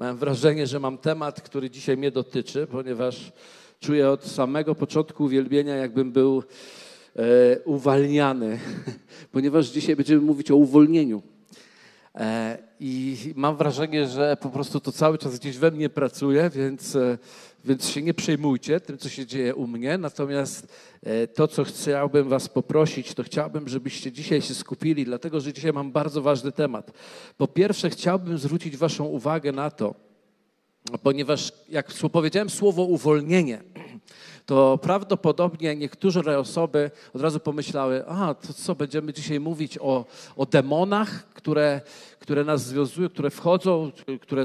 Mam wrażenie, że mam temat, który dzisiaj mnie dotyczy, ponieważ czuję od samego początku uwielbienia, jakbym był uwalniany, ponieważ dzisiaj będziemy mówić o uwolnieniu. I mam wrażenie, że po prostu to cały czas gdzieś we mnie pracuje, więc się nie przejmujcie tym, co się dzieje u mnie. Natomiast to, co chciałbym was poprosić, to chciałbym, żebyście dzisiaj się skupili, dlatego że dzisiaj mam bardzo ważny temat. Po pierwsze, chciałbym zwrócić waszą uwagę na to, ponieważ jak powiedziałem słowo uwolnienie, to prawdopodobnie niektóre osoby od razu pomyślały, to co, będziemy dzisiaj mówić o demonach, które nas związują, które wchodzą, które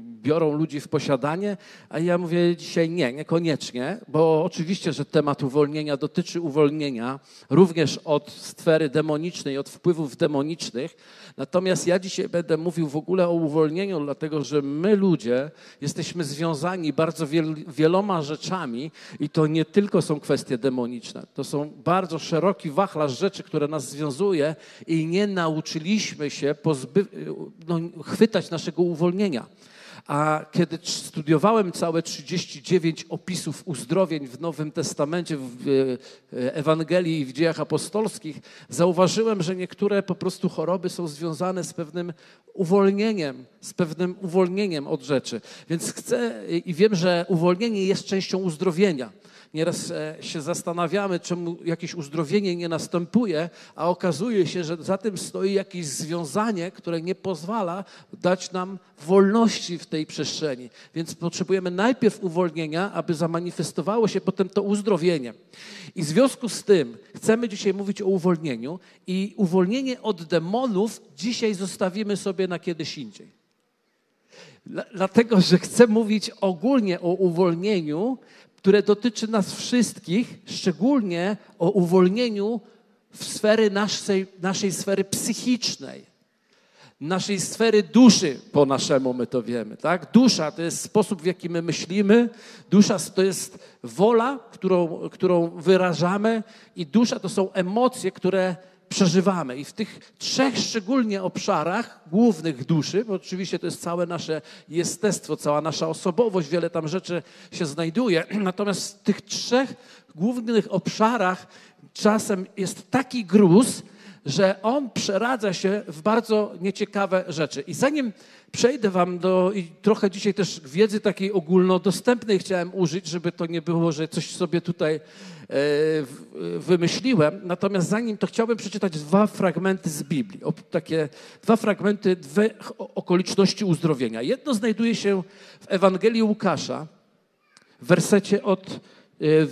biorą ludzi w posiadanie, a ja mówię dzisiaj niekoniecznie, bo oczywiście, że temat uwolnienia dotyczy uwolnienia również od sfery demonicznej, od wpływów demonicznych, natomiast ja dzisiaj będę mówił w ogóle o uwolnieniu, dlatego że my ludzie jesteśmy związani bardzo wieloma rzeczami i to nie tylko są kwestie demoniczne, to są bardzo szeroki wachlarz rzeczy, które nas związuje i nie nauczyliśmy się chwytać naszego uwolnienia. A kiedy studiowałem całe 39 opisów uzdrowień w Nowym Testamencie, w Ewangelii i w Dziejach Apostolskich, zauważyłem, że niektóre po prostu choroby są związane z pewnym uwolnieniem, od rzeczy. Więc chcę i wiem, że uwolnienie jest częścią uzdrowienia. Nieraz się zastanawiamy, czemu jakieś uzdrowienie nie następuje, a okazuje się, że za tym stoi jakieś związanie, które nie pozwala dać nam wolności w tej przestrzeni. Więc potrzebujemy najpierw uwolnienia, aby zamanifestowało się potem to uzdrowienie. I w związku z tym chcemy dzisiaj mówić o uwolnieniu i uwolnienie od demonów dzisiaj zostawimy sobie na kiedyś indziej. Dlatego, że chcę mówić ogólnie o uwolnieniu, które dotyczy nas wszystkich, szczególnie o uwolnieniu w sfery naszej sfery psychicznej, naszej sfery duszy, po naszemu my to wiemy, tak? Dusza to jest sposób, w jaki my myślimy, dusza to jest wola, którą wyrażamy i dusza to są emocje, które przeżywamy. I w tych trzech szczególnie obszarach głównych duszy, bo oczywiście to jest całe nasze jestestwo, cała nasza osobowość, wiele tam rzeczy się znajduje, natomiast w tych trzech głównych obszarach czasem jest taki gruz, że on przeradza się w bardzo nieciekawe rzeczy. I zanim przejdę wam i trochę dzisiaj też wiedzy takiej ogólnodostępnej chciałem użyć, żeby to nie było, że coś sobie tutaj wymyśliłem. Natomiast zanim to chciałbym przeczytać dwa fragmenty z Biblii. Takie dwa fragmenty, dwie okoliczności uzdrowienia. Jedno znajduje się w Ewangelii Łukasza w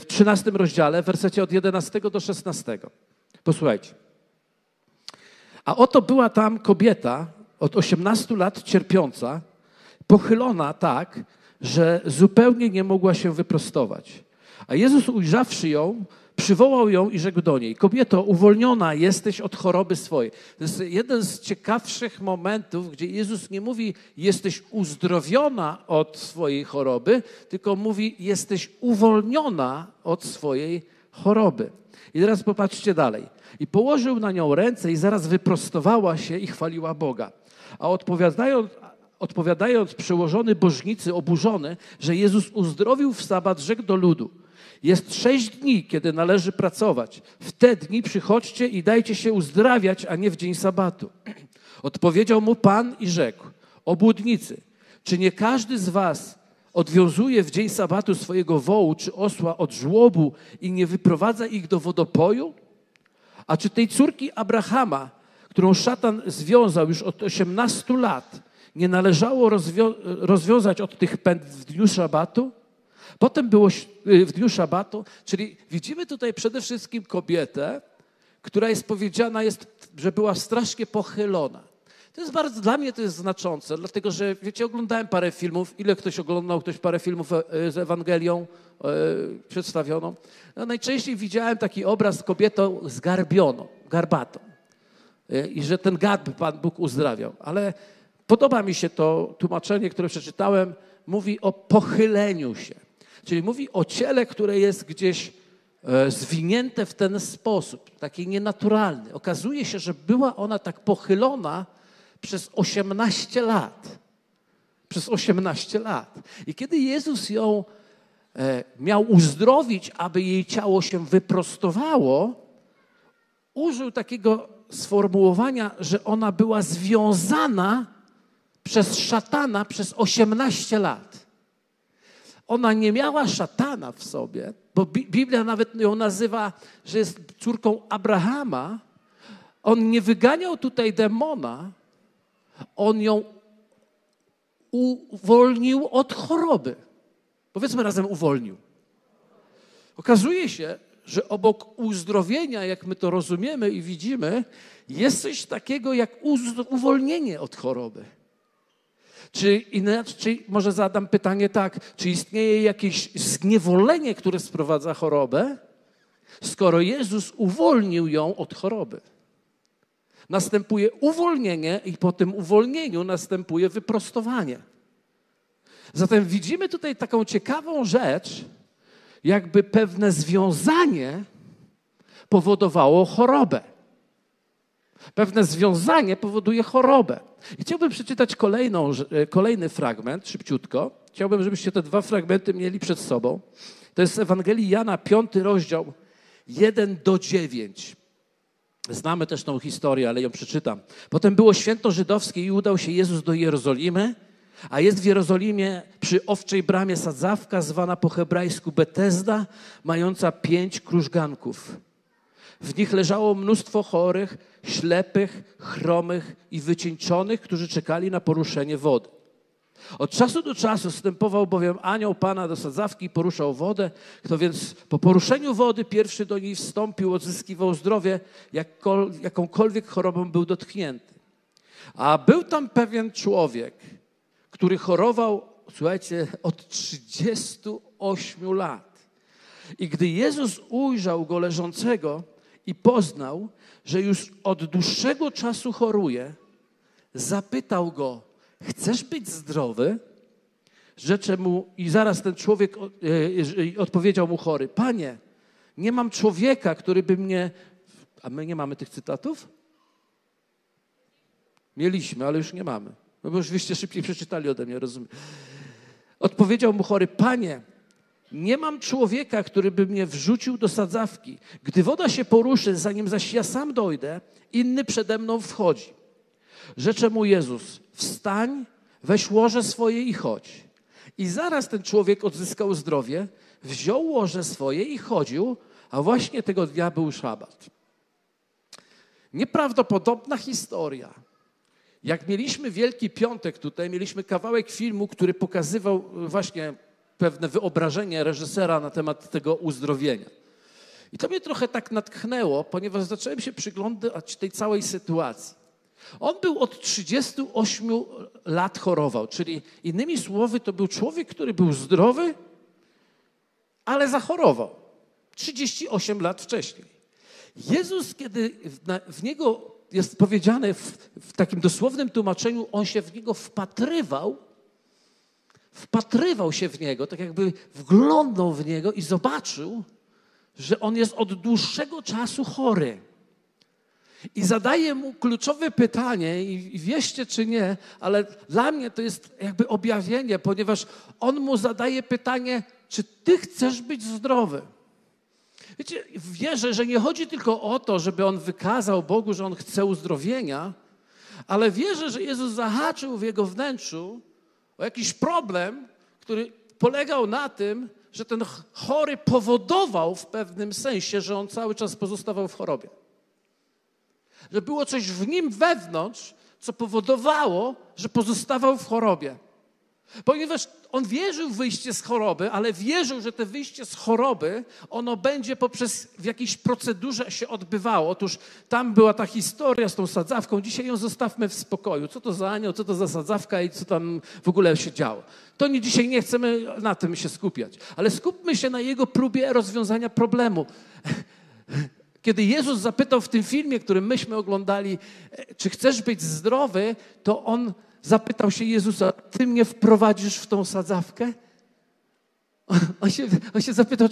13 rozdziale, w wersecie od 11 do 16. Posłuchajcie. A oto była tam kobieta od 18 lat cierpiąca, pochylona tak, że zupełnie nie mogła się wyprostować. A Jezus ujrzawszy ją, przywołał ją i rzekł do niej: kobieto, uwolniona jesteś od choroby swojej. To jest jeden z ciekawszych momentów, gdzie Jezus nie mówi jesteś uzdrowiona od swojej choroby, tylko mówi jesteś uwolniona od swojej choroby. I teraz popatrzcie dalej. I położył na nią ręce i zaraz wyprostowała się i chwaliła Boga. A odpowiadając przełożony bożnicy, oburzony, że Jezus uzdrowił w sabat, rzekł do ludu: jest 6 dni, kiedy należy pracować. W te dni przychodźcie i dajcie się uzdrawiać, a nie w dzień sabatu. Odpowiedział mu Pan i rzekł: obłudnicy, czy nie każdy z was odwiązuje w dzień sabatu swojego wołu czy osła od żłobu i nie wyprowadza ich do wodopoju? A czy tej córki Abrahama, którą szatan związał już od 18 lat, nie należało rozwiązać od tych pęd w dniu szabatu? Potem było w dniu szabatu, czyli widzimy tutaj przede wszystkim kobietę, która jest powiedziana, że była strasznie pochylona. To jest dla mnie to jest znaczące, dlatego że, wiecie, oglądałem parę filmów. Ile ktoś oglądał? Ktoś parę filmów z Ewangelią przedstawioną. No, najczęściej widziałem taki obraz kobietą zgarbioną, garbatą. I że ten garb Pan Bóg uzdrawiał. Ale podoba mi się to tłumaczenie, które przeczytałem. Mówi o pochyleniu się. Czyli mówi o ciele, które jest gdzieś zwinięte w ten sposób, taki nienaturalny. Okazuje się, że była ona tak pochylona przez 18 lat. przez 18 lat. I kiedy Jezus ją miał uzdrowić, aby jej ciało się wyprostowało, użył takiego sformułowania, że ona była związana przez szatana przez 18 lat. Ona nie miała szatana w sobie, bo Biblia nawet ją nazywa, że jest córką Abrahama. On nie wyganiał tutaj demona, on ją uwolnił od choroby. Powiedzmy razem, uwolnił. Okazuje się, że obok uzdrowienia, jak my to rozumiemy i widzimy, jest coś takiego jak uwolnienie od choroby. Czy inaczej, może zadam pytanie tak, czy istnieje jakieś zniewolenie, które sprowadza chorobę, skoro Jezus uwolnił ją od choroby? Następuje uwolnienie i po tym uwolnieniu następuje wyprostowanie. Zatem widzimy tutaj taką ciekawą rzecz, jakby pewne związanie powodowało chorobę. Pewne związanie powoduje chorobę. I chciałbym przeczytać kolejny fragment, szybciutko. Chciałbym, żebyście te dwa fragmenty mieli przed sobą. To jest z Ewangelii Jana, 5 rozdział 1-9. Znamy też tą historię, ale ją przeczytam. Potem było święto żydowskie i udał się Jezus do Jerozolimy, a jest w Jerozolimie przy Owczej Bramie sadzawka zwana po hebrajsku Betesda, mająca 5 krużganków. W nich leżało mnóstwo chorych, ślepych, chromych i wycieńczonych, którzy czekali na poruszenie wody. Od czasu do czasu wstępował bowiem anioł Pana do sadzawki i poruszał wodę. Kto więc po poruszeniu wody pierwszy do niej wstąpił, odzyskiwał zdrowie, jakąkolwiek chorobą był dotknięty. A był tam pewien człowiek, który chorował, słuchajcie, od 38 lat. I gdy Jezus ujrzał go leżącego i poznał, że już od dłuższego czasu choruje, zapytał go: chcesz być zdrowy? Rzecze mu, i zaraz ten człowiek odpowiedział mu chory: Panie, nie mam człowieka, który by mnie... A my nie mamy tych cytatów? Mieliśmy, ale już nie mamy. No bo już wyście szybciej przeczytali ode mnie, rozumiem. Odpowiedział mu chory: Panie, nie mam człowieka, który by mnie wrzucił do sadzawki. Gdy woda się poruszy, zanim zaś ja sam dojdę, inny przede mną wchodzi. Rzecze mu Jezus: wstań, weź łoże swoje i chodź. I zaraz ten człowiek odzyskał zdrowie, wziął łoże swoje i chodził, a właśnie tego dnia był szabat. Nieprawdopodobna historia. Jak mieliśmy Wielki Piątek tutaj, mieliśmy kawałek filmu, który pokazywał właśnie pewne wyobrażenie reżysera na temat tego uzdrowienia. I to mnie trochę tak natchnęło, ponieważ zacząłem się przyglądać tej całej sytuacji. On był od 38 lat chorował, czyli innymi słowy to był człowiek, który był zdrowy, ale zachorował 38 lat wcześniej. Jezus, kiedy w niego jest powiedziane w takim dosłownym tłumaczeniu, on się w niego wpatrywał się w niego, tak jakby wglądał w niego i zobaczył, że on jest od dłuższego czasu chory. I zadaje mu kluczowe pytanie, i wieście czy nie, ale dla mnie to jest jakby objawienie, ponieważ on mu zadaje pytanie: czy ty chcesz być zdrowy? Wiecie, wierzę, że nie chodzi tylko o to, żeby on wykazał Bogu, że on chce uzdrowienia, ale wierzę, że Jezus zahaczył w jego wnętrzu o jakiś problem, który polegał na tym, że ten chory powodował w pewnym sensie, że on cały czas pozostawał w chorobie. Że było coś w nim wewnątrz, co powodowało, że pozostawał w chorobie. Ponieważ on wierzył w wyjście z choroby, ale wierzył, że to wyjście z choroby, ono będzie poprzez w jakiejś procedurze się odbywało. Otóż tam była ta historia z tą sadzawką. Dzisiaj ją zostawmy w spokoju. Co to za anioł, co to za sadzawka i co tam w ogóle się działo. To nie, dzisiaj nie chcemy na tym się skupiać. Ale skupmy się na jego próbie rozwiązania problemu. Kiedy Jezus zapytał w tym filmie, który myśmy oglądali, czy chcesz być zdrowy, to on zapytał się Jezusa: ty mnie wprowadzisz w tą sadzawkę? On się zapytał,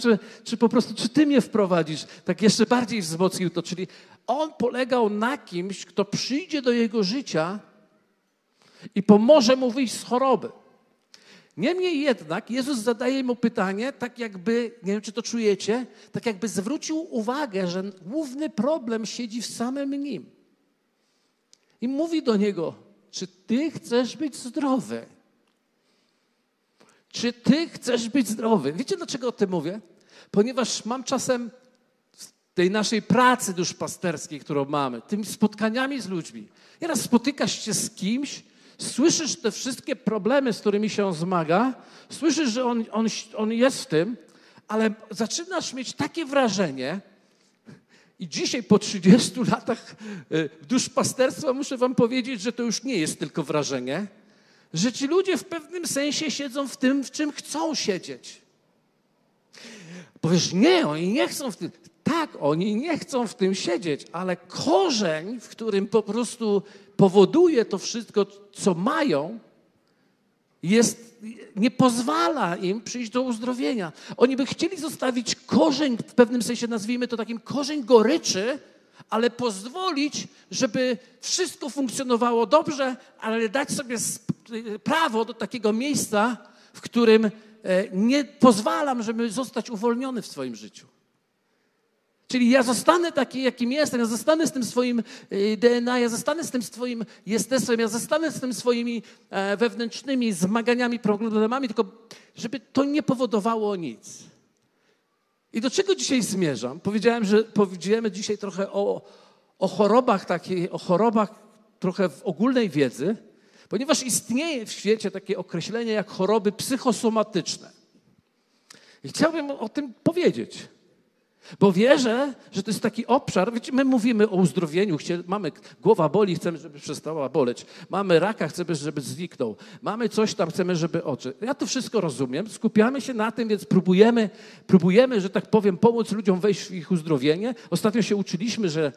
czy ty mnie wprowadzisz? Tak jeszcze bardziej wzmocnił to. Czyli on polegał na kimś, kto przyjdzie do jego życia i pomoże mu wyjść z choroby. Niemniej jednak Jezus zadaje mu pytanie, tak jakby, nie wiem czy to czujecie, tak jakby zwrócił uwagę, że główny problem siedzi w samym nim. I mówi do niego, czy ty chcesz być zdrowy? Czy ty chcesz być zdrowy? Wiecie, dlaczego o tym mówię? Ponieważ mam czasem w tej naszej pracy duszpasterskiej, którą mamy, tymi spotkaniami z ludźmi. Nieraz spotykasz się z kimś, słyszysz te wszystkie problemy, z którymi się on zmaga, słyszysz, że on jest w tym, ale zaczynasz mieć takie wrażenie i dzisiaj po 30 latach duszpasterstwa muszę wam powiedzieć, że to już nie jest tylko wrażenie, że ci ludzie w pewnym sensie siedzą w tym, w czym chcą siedzieć. Powiesz, nie, oni nie chcą w tym. Tak, oni nie chcą w tym siedzieć, ale korzeń, w którym po prostu powoduje to wszystko, co mają, nie pozwala im przyjść do uzdrowienia. Oni by chcieli zostawić korzeń, w pewnym sensie nazwijmy to takim korzeń goryczy, ale pozwolić, żeby wszystko funkcjonowało dobrze, ale dać sobie prawo do takiego miejsca, w którym nie pozwalam, żeby zostać uwolniony w swoim życiu. Czyli ja zostanę taki, jakim jestem, ja zostanę z tym swoim DNA, ja zostanę z tym swoim jestestwem, ja zostanę z tym swoimi wewnętrznymi zmaganiami, problemami, tylko żeby to nie powodowało nic. I do czego dzisiaj zmierzam? Powiedziałem, że powiedziemy dzisiaj trochę o chorobach trochę w ogólnej wiedzy, ponieważ istnieje w świecie takie określenie jak choroby psychosomatyczne. I chciałbym o tym powiedzieć. Bo wierzę, że to jest taki obszar, wiecie, my mówimy o uzdrowieniu, mamy głowa boli, chcemy, żeby przestała boleć, mamy raka, chcemy, żeby zniknął, mamy coś tam, chcemy, żeby oczy. Ja to wszystko rozumiem, skupiamy się na tym, więc próbujemy, że tak powiem, pomóc ludziom wejść w ich uzdrowienie. Ostatnio się uczyliśmy, że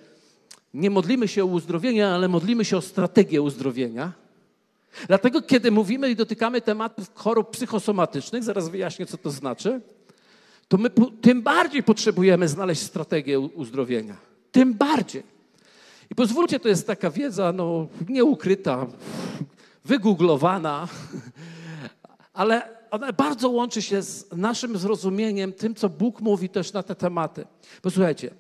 nie modlimy się o uzdrowienie, ale modlimy się o strategię uzdrowienia. Dlatego, kiedy mówimy i dotykamy tematów chorób psychosomatycznych, zaraz wyjaśnię, co to znaczy, to my tym bardziej potrzebujemy znaleźć strategię uzdrowienia. Tym bardziej. I pozwólcie, to jest taka wiedza nieukryta, wygooglowana, ale ona bardzo łączy się z naszym zrozumieniem, tym, co Bóg mówi też na te tematy. Posłuchajcie,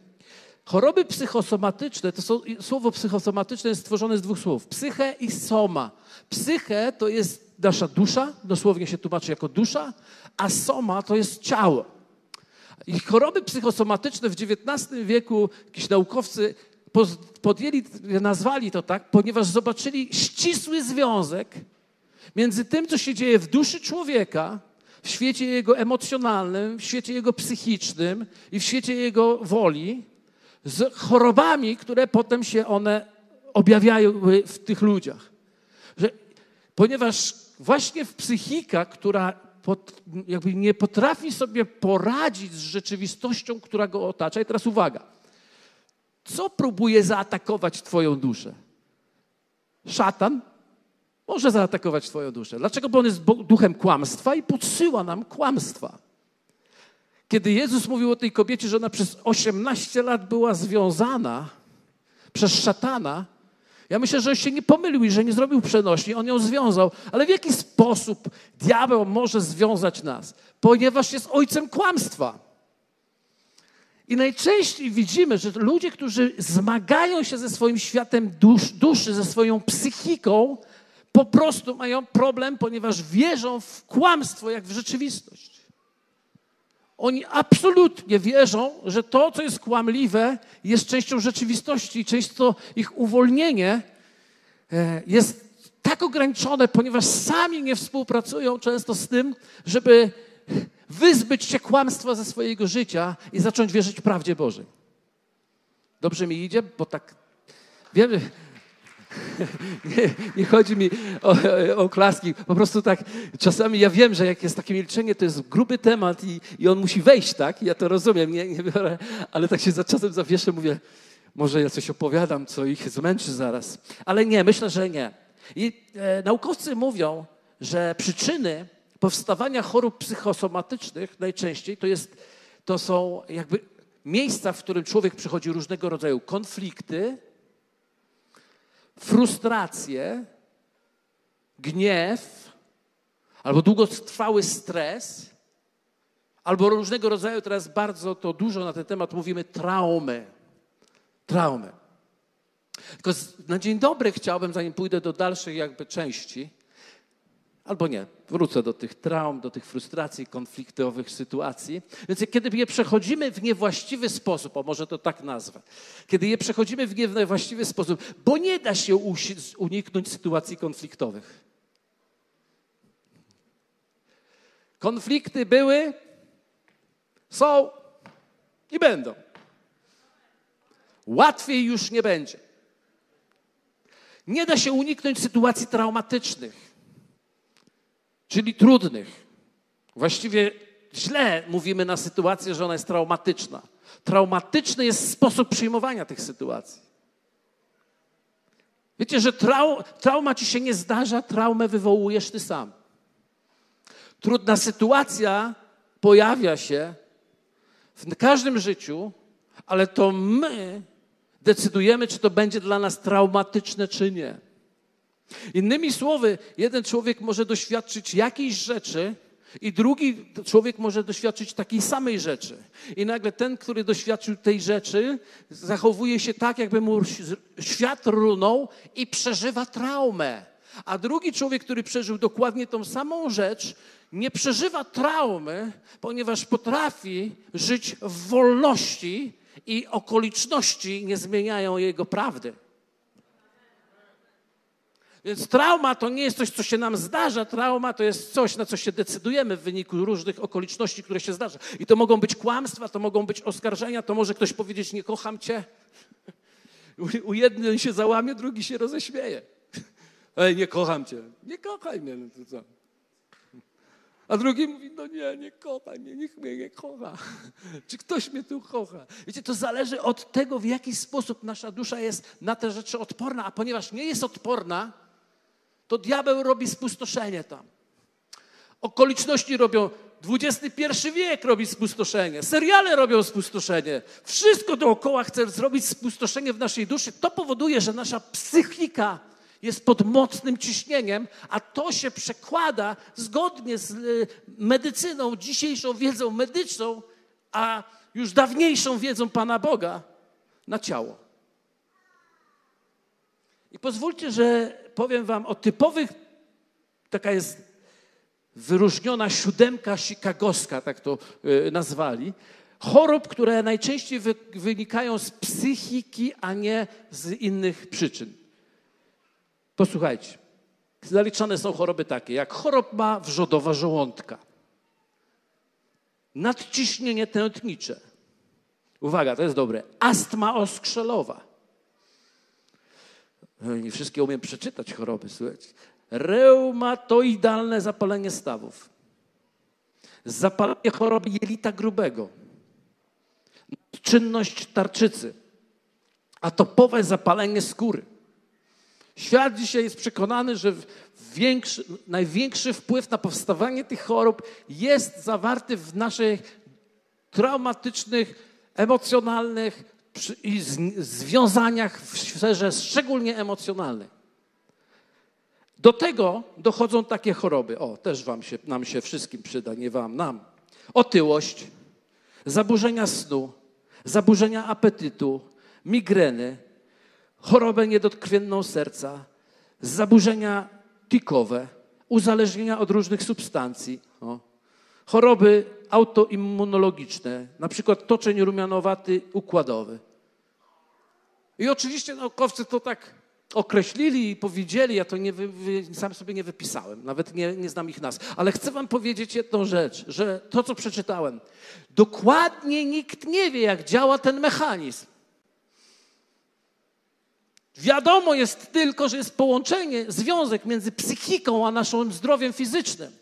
choroby psychosomatyczne, słowo psychosomatyczne jest stworzone z dwóch słów, psyche i soma. Psyche to jest nasza dusza, dosłownie się tłumaczy jako dusza, a soma to jest ciało. I choroby psychosomatyczne w XIX wieku jakiś naukowcy nazwali to tak, ponieważ zobaczyli ścisły związek między tym, co się dzieje w duszy człowieka, w świecie jego emocjonalnym, w świecie jego psychicznym i w świecie jego woli, z chorobami, które potem się one objawiały w tych ludziach. Ponieważ właśnie w psychika, która jakby nie potrafi sobie poradzić z rzeczywistością, która go otacza. I teraz uwaga. Co próbuje zaatakować twoją duszę? Szatan może zaatakować twoją duszę. Dlaczego? Bo on jest duchem kłamstwa i podsyła nam kłamstwa. Kiedy Jezus mówił o tej kobiecie, że ona przez 18 lat była związana przez szatana, ja myślę, że się nie pomylił i że nie zrobił przenośni. On ją związał. Ale w jaki sposób diabeł może związać nas? Ponieważ jest ojcem kłamstwa. I najczęściej widzimy, że ludzie, którzy zmagają się ze swoim światem duszy, ze swoją psychiką, po prostu mają problem, ponieważ wierzą w kłamstwo jak w rzeczywistość. Oni absolutnie wierzą, że to, co jest kłamliwe, jest częścią rzeczywistości i często ich uwolnienie jest tak ograniczone, ponieważ sami nie współpracują często z tym, żeby wyzbyć się kłamstwa ze swojego życia i zacząć wierzyć prawdzie Bożej. Dobrze mi idzie, bo tak wiemy. Nie chodzi mi o oklaski. Po prostu tak czasami ja wiem, że jak jest takie milczenie, to jest gruby temat i on musi wejść, tak? Ja to rozumiem, nie biorę, ale tak się czasem zawieszę, mówię, może ja coś opowiadam, co ich zmęczy zaraz. Ale nie, myślę, że nie. Naukowcy mówią, że przyczyny powstawania chorób psychosomatycznych najczęściej to są jakby miejsca, w którym człowiek przychodzi różnego rodzaju konflikty, frustrację, gniew, albo długotrwały stres, albo różnego rodzaju, teraz bardzo to dużo na ten temat mówimy, traumy. Traumy. Tylko na dzień dobry chciałbym, zanim pójdę do dalszych jakby części, albo nie, wrócę do tych traum, do tych frustracji, konfliktowych sytuacji. Więc kiedy je przechodzimy w niewłaściwy sposób, a może to tak nazwę, kiedy je przechodzimy w niewłaściwy sposób, bo nie da się uniknąć sytuacji konfliktowych. Konflikty były, są i będą. Łatwiej już nie będzie. Nie da się uniknąć sytuacji traumatycznych, czyli trudnych. Właściwie źle mówimy na sytuację, że ona jest traumatyczna. Traumatyczny jest sposób przyjmowania tych sytuacji. Wiecie, że trauma ci się nie zdarza, traumę wywołujesz ty sam. Trudna sytuacja pojawia się w każdym życiu, ale to my decydujemy, czy to będzie dla nas traumatyczne, czy nie. Innymi słowy, jeden człowiek może doświadczyć jakiejś rzeczy i drugi człowiek może doświadczyć takiej samej rzeczy. I nagle ten, który doświadczył tej rzeczy, zachowuje się tak, jakby mu świat runął i przeżywa traumę. A drugi człowiek, który przeżył dokładnie tą samą rzecz, nie przeżywa traumy, ponieważ potrafi żyć w wolności i okoliczności nie zmieniają jego prawdy. Więc trauma to nie jest coś, co się nam zdarza. Trauma to jest coś, na co się decydujemy w wyniku różnych okoliczności, które się zdarza. I to mogą być kłamstwa, to mogą być oskarżenia, to może ktoś powiedzieć, nie kocham cię. U jednym się załamie, drugi się roześmieje. Ej, nie kocham cię. Nie kochaj mnie. No to co? A drugi mówi, no nie, nie kocha mnie, nikt mnie nie kocha. Czy ktoś mnie tu kocha? Wiecie, to zależy od tego, w jaki sposób nasza dusza jest na te rzeczy odporna. A ponieważ nie jest odporna, to diabeł robi spustoszenie tam. Okoliczności robią, XXI wiek robi spustoszenie, seriale robią spustoszenie. Wszystko dookoła chce zrobić spustoszenie w naszej duszy. To powoduje, że nasza psychika jest pod mocnym ciśnieniem, a to się przekłada zgodnie z medycyną, dzisiejszą wiedzą medyczną, a już dawniejszą wiedzą Pana Boga na ciało. I pozwólcie, że powiem wam o typowych, taka jest wyróżniona siódemka chicagowska, tak to nazwali, chorób, które najczęściej wynikają z psychiki, a nie z innych przyczyn. Posłuchajcie, zaliczane są choroby takie, jak choroba wrzodowa żołądka, nadciśnienie tętnicze, uwaga, to jest dobre, astma oskrzelowa, nie wszystkie umiem przeczytać choroby, słuchajcie, reumatoidalne zapalenie stawów, zapalenie choroby jelita grubego, nadczynność tarczycy, atopowe zapalenie skóry. Świat dzisiaj jest przekonany, że największy wpływ na powstawanie tych chorób jest zawarty w naszych traumatycznych, emocjonalnych i związaniach w sferze szczególnie emocjonalnej. Do tego dochodzą takie choroby. O, też nam się wszystkim przyda, nie wam, nam. Otyłość, zaburzenia snu, zaburzenia apetytu, migreny, chorobę niedotkwienną serca, zaburzenia tikowe, uzależnienia od różnych substancji, choroby autoimmunologiczne, na przykład toczeń rumianowaty układowy. I oczywiście naukowcy to tak określili i powiedzieli, ja to sam sobie nie wypisałem, nawet nie znam ich nazw, ale chcę wam powiedzieć jedną rzecz, że to, co przeczytałem, dokładnie nikt nie wie, jak działa ten mechanizm. Wiadomo jest tylko, że jest połączenie, związek między psychiką a naszym zdrowiem fizycznym.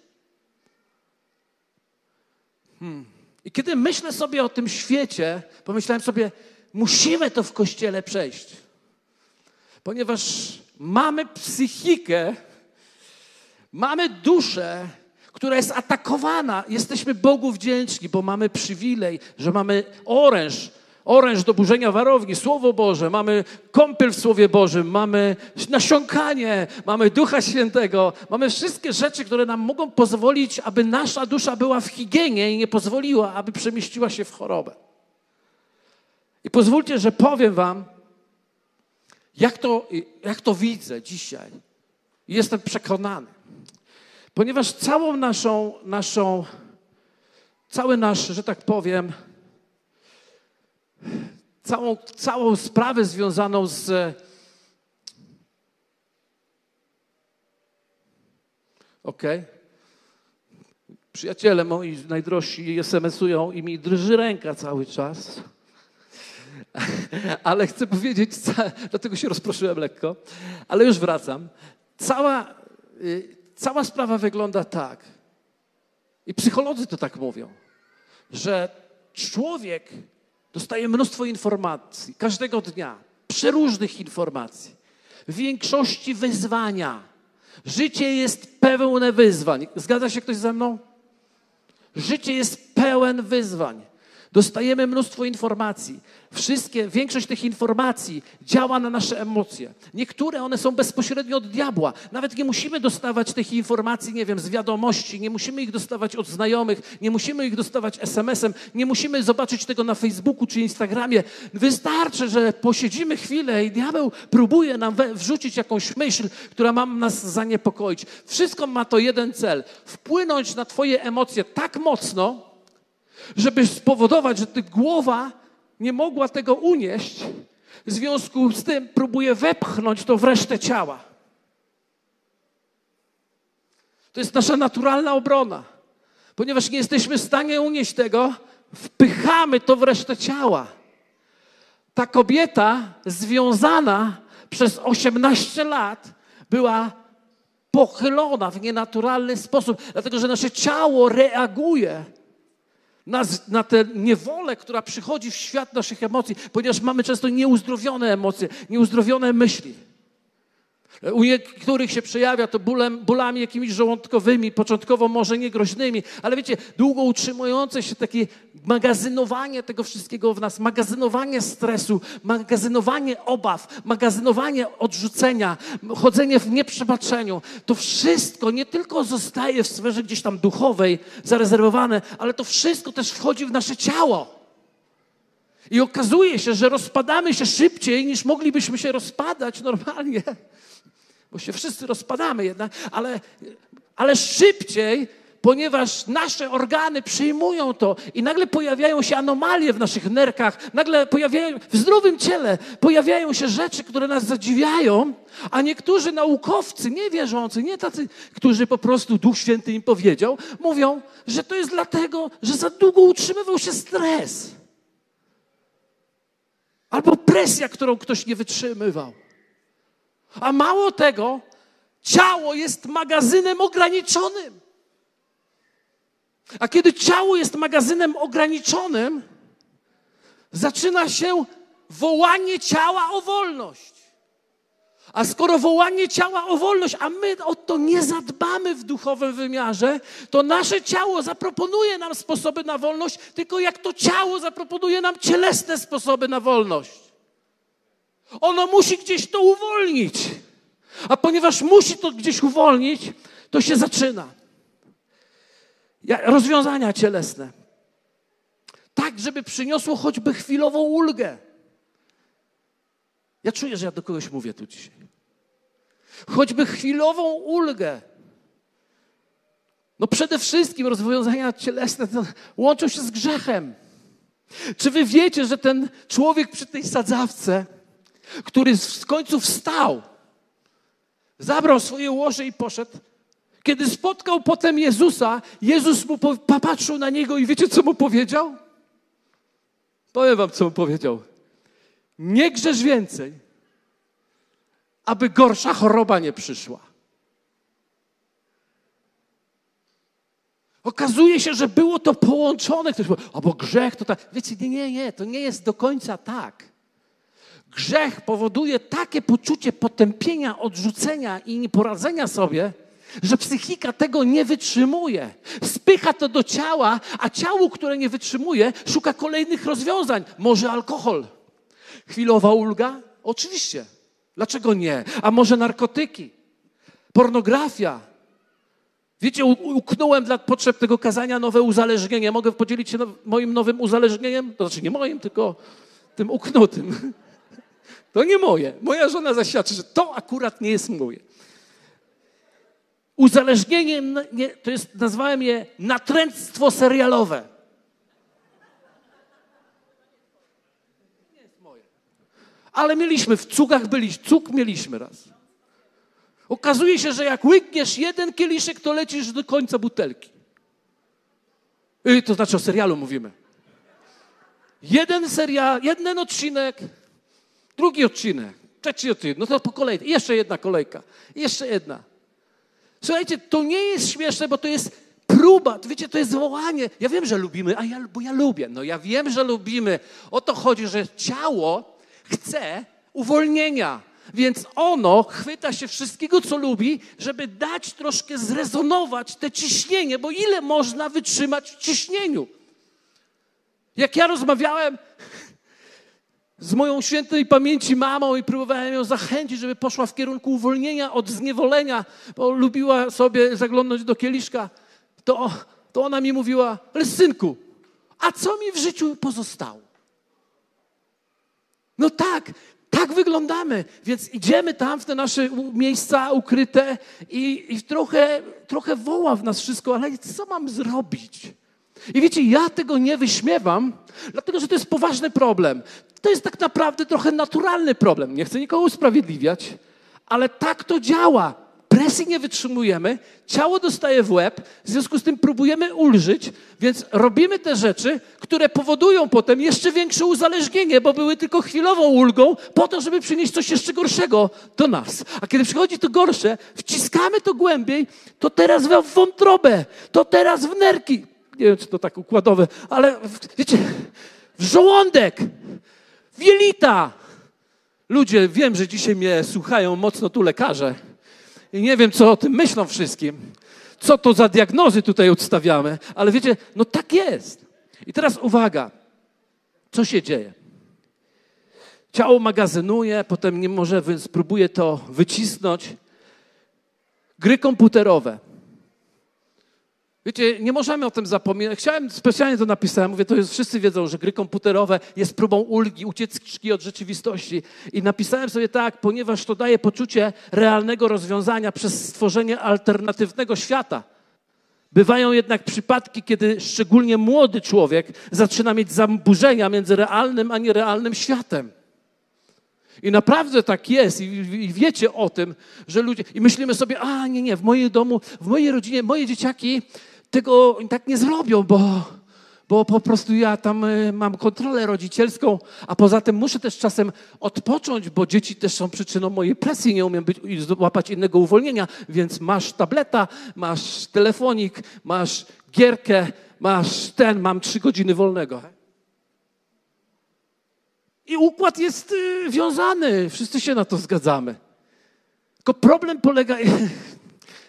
I kiedy myślę sobie o tym świecie, pomyślałem sobie, musimy to w Kościele przejść. Ponieważ mamy psychikę, mamy duszę, która jest atakowana. Jesteśmy Bogu wdzięczni, bo mamy przywilej, że mamy oręż oręż do burzenia warowni, Słowo Boże, mamy kąpiel w Słowie Bożym, mamy nasiąkanie, mamy Ducha Świętego, mamy wszystkie rzeczy, które nam mogą pozwolić, aby nasza dusza była w higienie i nie pozwoliła, aby przemieściła się w chorobę. I pozwólcie, że powiem wam, jak to widzę dzisiaj. Jestem przekonany. Ponieważ całą całą sprawę związaną z... Okej. Przyjaciele moi najdrożsi SMS-ują i mi drży ręka cały czas. Ale chcę powiedzieć, dlatego się rozproszyłem lekko, ale już wracam. Cała sprawa wygląda tak, i psycholodzy to tak mówią, że człowiek dostaje mnóstwo informacji każdego dnia, przeróżnych informacji, w większości wyzwania. Życie jest pełne wyzwań. Zgadza się ktoś ze mną? Życie jest pełen wyzwań. Dostajemy mnóstwo informacji. Większość tych informacji działa na nasze emocje. Niektóre one są bezpośrednio od diabła. Nawet nie musimy dostawać tych informacji, nie wiem, z wiadomości, nie musimy ich dostawać od znajomych, nie musimy ich dostawać SMS-em, nie musimy zobaczyć tego na Facebooku czy Instagramie. Wystarczy, że posiedzimy chwilę i diabeł próbuje nam wrzucić jakąś myśl, która ma nas zaniepokoić. Wszystko ma to jeden cel. Wpłynąć na twoje emocje tak mocno, żeby spowodować, że głowa nie mogła tego unieść, w związku z tym próbuje wepchnąć to w resztę ciała. To jest nasza naturalna obrona. Ponieważ nie jesteśmy w stanie unieść tego, wpychamy to w resztę ciała. Ta kobieta związana przez 18 lat była pochylona w nienaturalny sposób, dlatego że nasze ciało reaguje na tę niewolę, która przychodzi w świat naszych emocji, ponieważ mamy często nieuzdrowione emocje, nieuzdrowione myśli. U niektórych się przejawia to bólami jakimiś żołądkowymi, początkowo może niegroźnymi, ale wiecie, długo utrzymujące się takie magazynowanie tego wszystkiego w nas, magazynowanie stresu, magazynowanie obaw, magazynowanie odrzucenia, chodzenie w nieprzebaczeniu. To wszystko nie tylko zostaje w sferze gdzieś tam duchowej zarezerwowane, ale to wszystko też wchodzi w nasze ciało. I okazuje się, że rozpadamy się szybciej, niż moglibyśmy się rozpadać normalnie. Bo się wszyscy rozpadamy jednak, ale szybciej, ponieważ nasze organy przyjmują to i nagle pojawiają się anomalie w naszych nerkach, nagle w zdrowym ciele pojawiają się rzeczy, które nas zadziwiają, a niektórzy naukowcy, niewierzący, nie tacy, którzy po prostu Duch Święty im powiedział, mówią, że to jest dlatego, że za długo utrzymywał się stres. Albo presja, którą ktoś nie wytrzymywał. A mało tego, ciało jest magazynem ograniczonym. A kiedy ciało jest magazynem ograniczonym, zaczyna się wołanie ciała o wolność. A skoro wołanie ciała o wolność, a my o to nie zadbamy w duchowym wymiarze, to nasze ciało zaproponuje nam sposoby na wolność, tylko jak to ciało zaproponuje nam cielesne sposoby na wolność. Ono musi gdzieś to uwolnić. A ponieważ musi to gdzieś uwolnić, to się zaczyna. Rozwiązania cielesne. Tak, żeby przyniosło choćby chwilową ulgę. Ja czuję, że ja do kogoś mówię tu dzisiaj. Choćby chwilową ulgę. No przede wszystkim rozwiązania cielesne łączą się z grzechem. Czy wy wiecie, że ten człowiek przy tej sadzawce, który w końcu wstał, zabrał swoje łoże i poszedł. Kiedy spotkał potem Jezusa, Jezus mu popatrzył na niego i wiecie, co mu powiedział? Powiem wam, co mu powiedział. Nie grzesz więcej, aby gorsza choroba nie przyszła. Okazuje się, że było to połączone. Ktoś powiedział, albo grzech to tak. Wiecie, nie, to nie jest do końca tak. Grzech powoduje takie poczucie potępienia, odrzucenia i nieporadzenia sobie, że psychika tego nie wytrzymuje. Spycha to do ciała, a ciało, które nie wytrzymuje, szuka kolejnych rozwiązań. Może alkohol. Chwilowa ulga? Oczywiście. Dlaczego nie? A może narkotyki? Pornografia? Wiecie, uknąłem dla potrzeb tego kazania nowe uzależnienie. Mogę podzielić się moim nowym uzależnieniem? To znaczy nie moim, tylko tym uknutym. To nie moje. Moja żona zaświadczy, że to akurat nie jest moje. Uzależnienie, to jest, nazwałem je natręctwo serialowe. Nie jest moje. Ale mieliśmy, w cugach byliśmy, cug mieliśmy raz. Okazuje się, że jak łykniesz jeden kieliszek, to lecisz do końca butelki. To znaczy o serialu mówimy. Jeden serial, jeden odcinek, drugi odcinek, trzeci odcinek, no to po kolei. Jeszcze jedna kolejka, jeszcze jedna. Słuchajcie, to nie jest śmieszne, bo to jest próba, wiecie, to jest wołanie. Ja wiem, że lubimy, bo ja lubię. No ja wiem, że lubimy. O to chodzi, że ciało chce uwolnienia, więc ono chwyta się wszystkiego, co lubi, żeby dać troszkę zrezonować te ciśnienie, bo ile można wytrzymać w ciśnieniu? Jak ja rozmawiałem z moją świętej pamięci mamą i próbowałem ją zachęcić, żeby poszła w kierunku uwolnienia od zniewolenia, bo lubiła sobie zaglądnąć do kieliszka, to ona mi mówiła, ale synku, a co mi w życiu pozostało? No tak, tak wyglądamy, więc idziemy tam w te nasze miejsca ukryte i trochę woła w nas wszystko, ale co mam zrobić? I wiecie, ja tego nie wyśmiewam, dlatego że to jest poważny problem. To jest tak naprawdę trochę naturalny problem. Nie chcę nikogo usprawiedliwiać, ale tak to działa. Presji nie wytrzymujemy, ciało dostaje w łeb, w związku z tym próbujemy ulżyć, więc robimy te rzeczy, które powodują potem jeszcze większe uzależnienie, bo były tylko chwilową ulgą po to, żeby przynieść coś jeszcze gorszego do nas. A kiedy przychodzi to gorsze, wciskamy to głębiej, to teraz w wątrobę, to teraz w nerki. Nie wiem, czy to tak układowe, ale wiecie, w żołądek, w jelita. Ludzie, wiem, że dzisiaj mnie słuchają mocno tu lekarze i nie wiem, co o tym myślą wszystkim, co to za diagnozy tutaj odstawiamy, ale wiecie, no tak jest. I teraz uwaga, co się dzieje? Ciało magazynuje, potem nie może, więc próbuje to wycisnąć. Gry komputerowe. Wiecie, nie możemy o tym zapominać. Specjalnie to napisałem, mówię, to jest, wszyscy wiedzą, że gry komputerowe jest próbą ulgi, ucieczki od rzeczywistości. I napisałem sobie tak, ponieważ to daje poczucie realnego rozwiązania przez stworzenie alternatywnego świata. Bywają jednak przypadki, kiedy szczególnie młody człowiek zaczyna mieć zaburzenia między realnym a nierealnym światem. I naprawdę tak jest i wiecie o tym, że ludzie... I myślimy sobie, a nie, w moim domu, w mojej rodzinie, moje dzieciaki tego tak nie zrobią, bo po prostu ja tam mam kontrolę rodzicielską, a poza tym muszę też czasem odpocząć, bo dzieci też są przyczyną mojej presji, nie umiem łapać innego uwolnienia, więc masz tableta, masz telefonik, masz gierkę, mam 3 godziny wolnego. I układ jest wiązany. Wszyscy się na to zgadzamy. Tylko problem polega...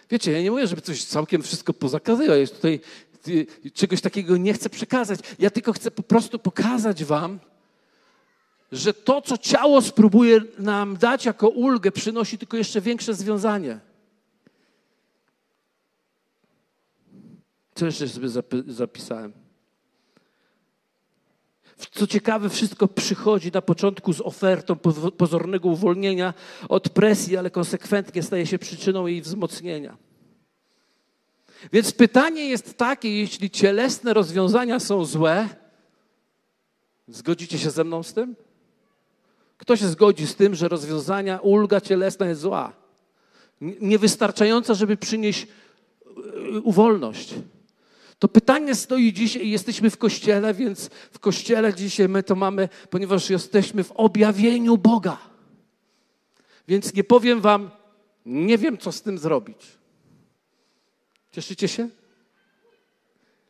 Wiecie, ja nie mówię, żeby coś całkiem wszystko pozakazywać. Ja tutaj czegoś takiego nie chcę przekazać. Ja tylko chcę po prostu pokazać wam, że to, co ciało spróbuje nam dać jako ulgę, przynosi tylko jeszcze większe związanie. Co jeszcze sobie zapisałem? Co ciekawe, wszystko przychodzi na początku z ofertą pozornego uwolnienia od presji, ale konsekwentnie staje się przyczyną jej wzmocnienia. Więc pytanie jest takie, jeśli cielesne rozwiązania są złe, zgodzicie się ze mną z tym? Kto się zgodzi z tym, że rozwiązania, ulga cielesna jest zła? Niewystarczająca, żeby przynieść wolność. To pytanie stoi dzisiaj i jesteśmy w Kościele, więc w Kościele dzisiaj my to mamy, ponieważ jesteśmy w objawieniu Boga. Więc nie powiem wam, nie wiem, co z tym zrobić. Cieszycie się?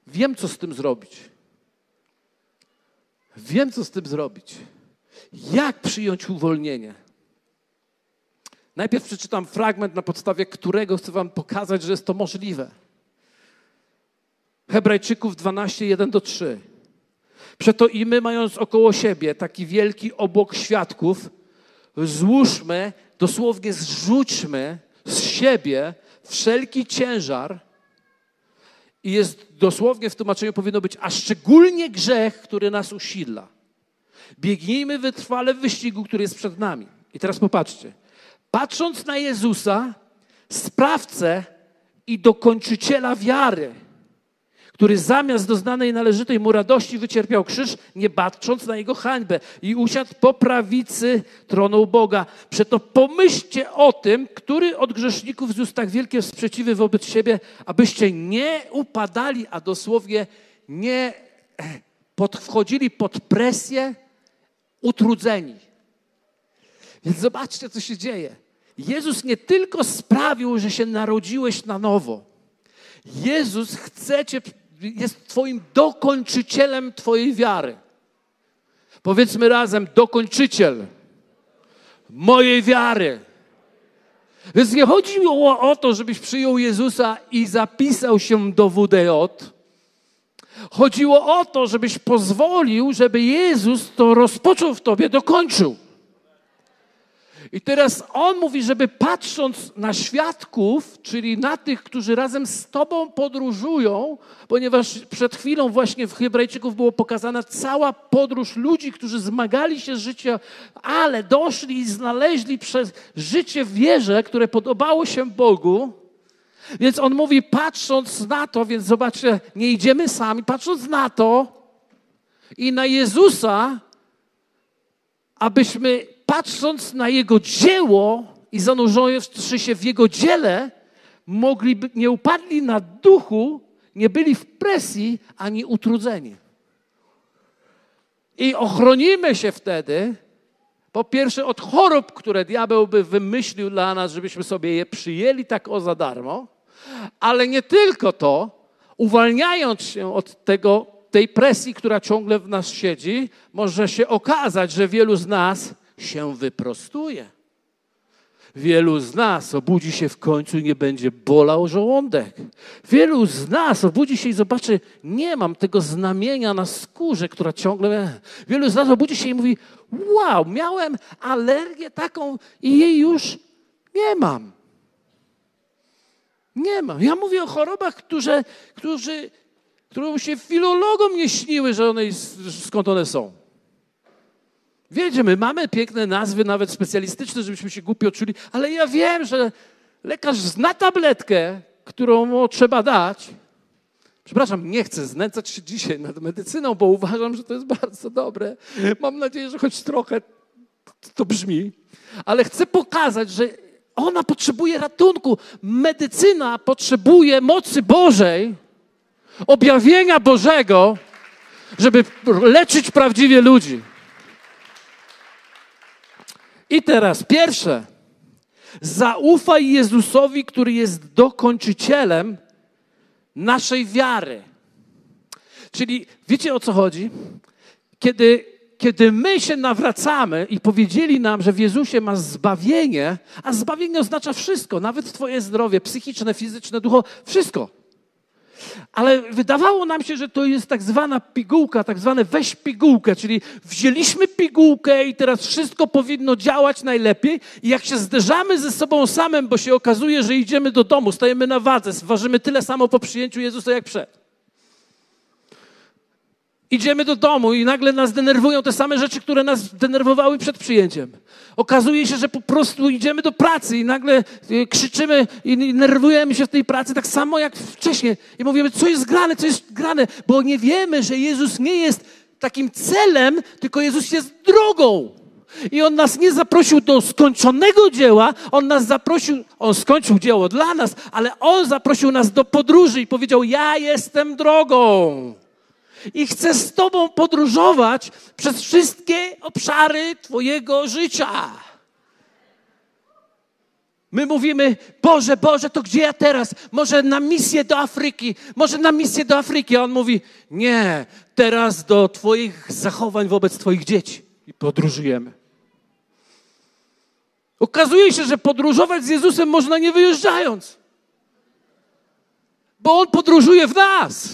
Wiem, co z tym zrobić. Wiem, co z tym zrobić. Jak przyjąć uwolnienie? Najpierw przeczytam fragment, na podstawie którego chcę wam pokazać, że jest to możliwe. Hebrajczyków 12, 1-3. Przeto i my, mając około siebie taki wielki obłok świadków, złóżmy, dosłownie zrzućmy z siebie wszelki ciężar, i jest dosłownie w tłumaczeniu powinno być, a szczególnie grzech, który nas usidla. Biegnijmy wytrwale w wyścigu, który jest przed nami. I teraz popatrzcie. Patrząc na Jezusa, sprawcę i dokończyciela wiary, który zamiast doznanej należytej mu radości wycierpiał krzyż, nie bacząc na jego hańbę i usiadł po prawicy tronu Boga. Przeto pomyślcie o tym, który od grzeszników zniósł tak wielkie sprzeciwy wobec siebie, abyście nie upadali, a dosłownie nie wchodzili pod presję, utrudzeni. Więc zobaczcie, co się dzieje. Jezus nie tylko sprawił, że się narodziłeś na nowo. Jezus chce cię, jest twoim dokończycielem twojej wiary. Powiedzmy razem, dokończyciel mojej wiary. Więc nie chodziło o to, żebyś przyjął Jezusa i zapisał się do WDJ. Chodziło o to, żebyś pozwolił, żeby Jezus to rozpoczął w tobie, dokończył. I teraz On mówi, żeby patrząc na świadków, czyli na tych, którzy razem z Tobą podróżują, ponieważ przed chwilą właśnie w Hebrajczyków było pokazana cała podróż ludzi, którzy zmagali się z życiem, ale doszli i znaleźli przez życie wierze, które podobało się Bogu. Więc On mówi, patrząc na to, więc zobaczcie, nie idziemy sami, patrząc na to i na Jezusa, abyśmy patrząc na Jego dzieło i zanurzając się w Jego dziele, nie upadli na duchu, nie byli w presji ani utrudzeni. I ochronimy się wtedy, po pierwsze, od chorób, które diabeł by wymyślił dla nas, żebyśmy sobie je przyjęli tak o za darmo, ale nie tylko to, uwalniając się od tej presji, która ciągle w nas siedzi, może się okazać, że wielu z nas się wyprostuje. Wielu z nas obudzi się w końcu i nie będzie bolał żołądek. Wielu z nas obudzi się i zobaczy, nie mam tego znamienia na skórze, która ciągle... Wielu z nas obudzi się i mówi, wow, miałem alergię taką i jej już nie mam. Nie mam. Ja mówię o chorobach, które się filologom nie śniły, że one, skąd one są. Wiecie, my mamy piękne nazwy, nawet specjalistyczne, żebyśmy się głupio czuli, ale ja wiem, że lekarz zna tabletkę, którą mu trzeba dać. Przepraszam, nie chcę znęcać się dzisiaj nad medycyną, bo uważam, że to jest bardzo dobre. Mam nadzieję, że choć trochę to brzmi, ale chcę pokazać, że ona potrzebuje ratunku. Medycyna potrzebuje mocy Bożej, objawienia Bożego, żeby leczyć prawdziwie ludzi. I teraz pierwsze, zaufaj Jezusowi, który jest dokończycielem naszej wiary. Czyli wiecie, o co chodzi? Kiedy my się nawracamy i powiedzieli nam, że w Jezusie masz zbawienie, a zbawienie oznacza wszystko, nawet twoje zdrowie psychiczne, fizyczne, duchowe, wszystko. Ale wydawało nam się, że to jest tak zwana pigułka, tak zwane weź pigułkę, czyli wzięliśmy pigułkę i teraz wszystko powinno działać najlepiej i jak się zderzamy ze sobą samym, bo się okazuje, że idziemy do domu, stajemy na wadze, ważymy tyle samo po przyjęciu Jezusa jak przed. Idziemy do domu i nagle nas denerwują te same rzeczy, które nas denerwowały przed przyjęciem. Okazuje się, że po prostu idziemy do pracy i nagle krzyczymy i nerwujemy się w tej pracy tak samo jak wcześniej. I mówimy, co jest grane, bo nie wiemy, że Jezus nie jest takim celem, tylko Jezus jest drogą. I On nas nie zaprosił do skończonego dzieła, On nas zaprosił, On skończył dzieło dla nas, ale On zaprosił nas do podróży i powiedział, ja jestem drogą. I chcę z Tobą podróżować przez wszystkie obszary Twojego życia. My mówimy, Boże, Boże, to gdzie ja teraz? Może na misję do Afryki, może na misję do Afryki. A On mówi, nie, teraz do Twoich zachowań wobec Twoich dzieci. I podróżujemy. Okazuje się, że podróżować z Jezusem można nie wyjeżdżając. Bo On podróżuje w nas,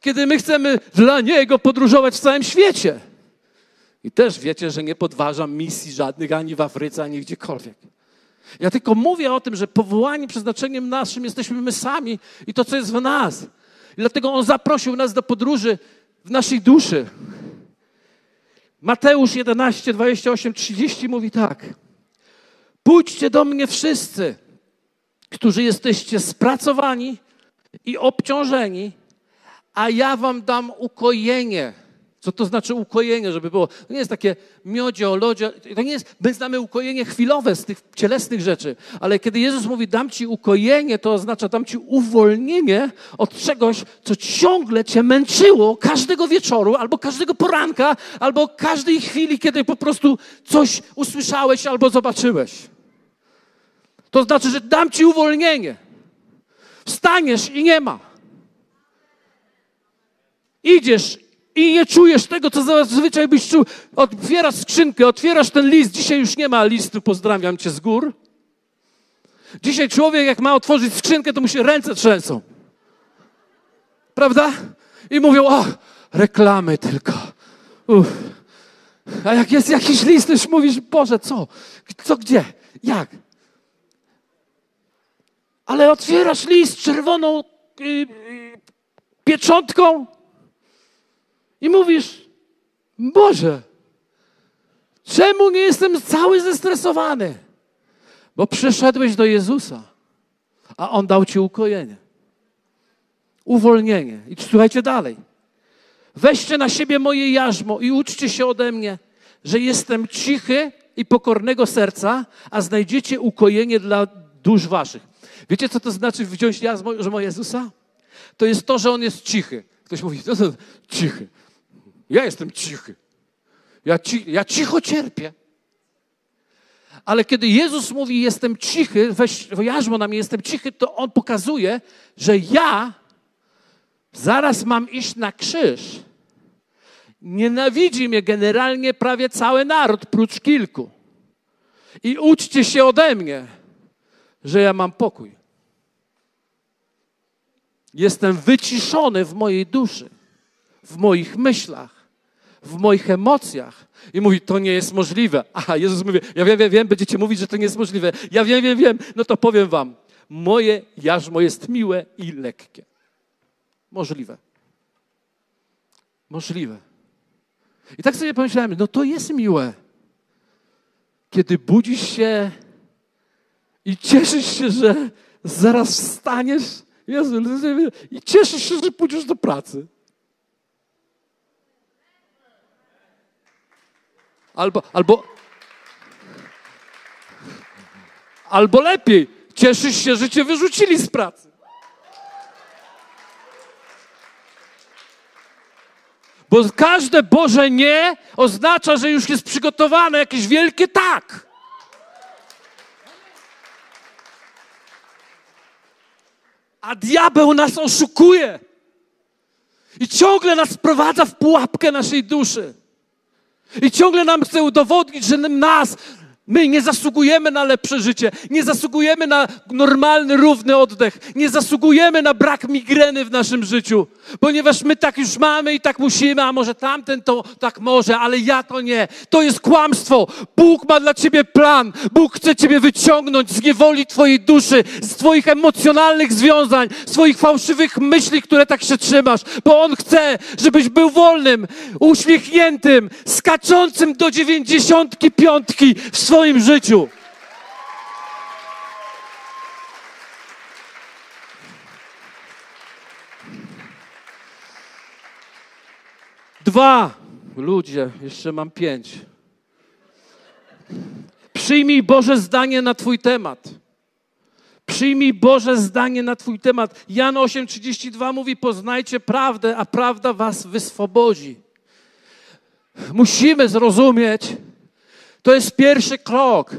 kiedy my chcemy dla Niego podróżować w całym świecie. I też wiecie, że nie podważam misji żadnych ani w Afryce, ani gdziekolwiek. Ja tylko mówię o tym, że powołani przeznaczeniem naszym jesteśmy my sami i to, co jest w nas. I dlatego On zaprosił nas do podróży w naszej duszy. Mateusz 11, 28, 30 mówi tak. Pójdźcie do mnie wszyscy, którzy jesteście spracowani i obciążeni, a ja wam dam ukojenie. Co to znaczy ukojenie, żeby było? To nie jest takie miodzie o lodzie. To nie jest, my znamy ukojenie chwilowe z tych cielesnych rzeczy. Ale kiedy Jezus mówi, dam ci ukojenie, to oznacza, dam ci uwolnienie od czegoś, co ciągle cię męczyło każdego wieczoru, albo każdego poranka, albo każdej chwili, kiedy po prostu coś usłyszałeś albo zobaczyłeś. To znaczy, że dam ci uwolnienie. Wstaniesz i nie ma. Idziesz i nie czujesz tego, co zazwyczaj byś czuł. Otwierasz skrzynkę, otwierasz ten list. Dzisiaj już nie ma listu, pozdrawiam cię z gór. Dzisiaj człowiek, jak ma otworzyć skrzynkę, to mu się ręce trzęsą. Prawda? I mówią, o, reklamy tylko. Uff. A jak jest jakiś list, już mówisz, Boże, co, gdzie, jak? Ale otwierasz list czerwoną pieczątką i mówisz, Boże, czemu nie jestem cały zestresowany? Bo przyszedłeś do Jezusa, a On dał ci ukojenie, uwolnienie. I słuchajcie dalej. Weźcie na siebie moje jarzmo i uczcie się ode mnie, że jestem cichy i pokornego serca, a znajdziecie ukojenie dla dusz waszych. Wiecie, co to znaczy wziąć jarzmo Jezusa? To jest to, że On jest cichy. Ktoś mówi, no to cichy. Ja jestem cichy. Ja cicho cierpię. Ale kiedy Jezus mówi, jestem cichy, weź jarzmo na mnie, jestem cichy, to On pokazuje, że ja zaraz mam iść na krzyż. Nienawidzi mnie generalnie prawie cały naród, prócz kilku. I uczcie się ode mnie, że ja mam pokój. Jestem wyciszony w mojej duszy, w moich myślach, w moich emocjach. I mówi, to nie jest możliwe. Aha, Jezus mówi, ja wiem, będziecie mówić, że to nie jest możliwe. Ja wiem, no to powiem wam. Moje jarzmo jest miłe i lekkie. Możliwe. I tak sobie pomyślałem, no to jest miłe. Kiedy budzisz się i cieszysz się, że zaraz wstaniesz, Jezu, i cieszysz się, że pójdziesz do pracy. Albo lepiej, cieszysz się, że cię wyrzucili z pracy. Bo każde Boże nie oznacza, że już jest przygotowane jakieś wielkie tak. A diabeł nas oszukuje i ciągle nas wprowadza w pułapkę naszej duszy. I ciągle nam chce udowodnić, że my nie zasługujemy na lepsze życie, nie zasługujemy na normalny, równy oddech, nie zasługujemy na brak migreny w naszym życiu, ponieważ my tak już mamy i tak musimy, a może tamten to tak może, ale ja to nie. To jest kłamstwo. Bóg ma dla ciebie plan. Bóg chce ciebie wyciągnąć z niewoli twojej duszy, z twoich emocjonalnych związań, z twoich fałszywych myśli, które tak się trzymasz, bo On chce, żebyś był wolnym, uśmiechniętym, skaczącym do 95 w swoim życiu. Ludzie, jeszcze mam 5. Przyjmij Boże zdanie na twój temat. Przyjmij Boże zdanie na twój temat. Jan 8,32 mówi, poznajcie prawdę, a prawda was wyswobodzi. Musimy zrozumieć, to jest pierwszy krok.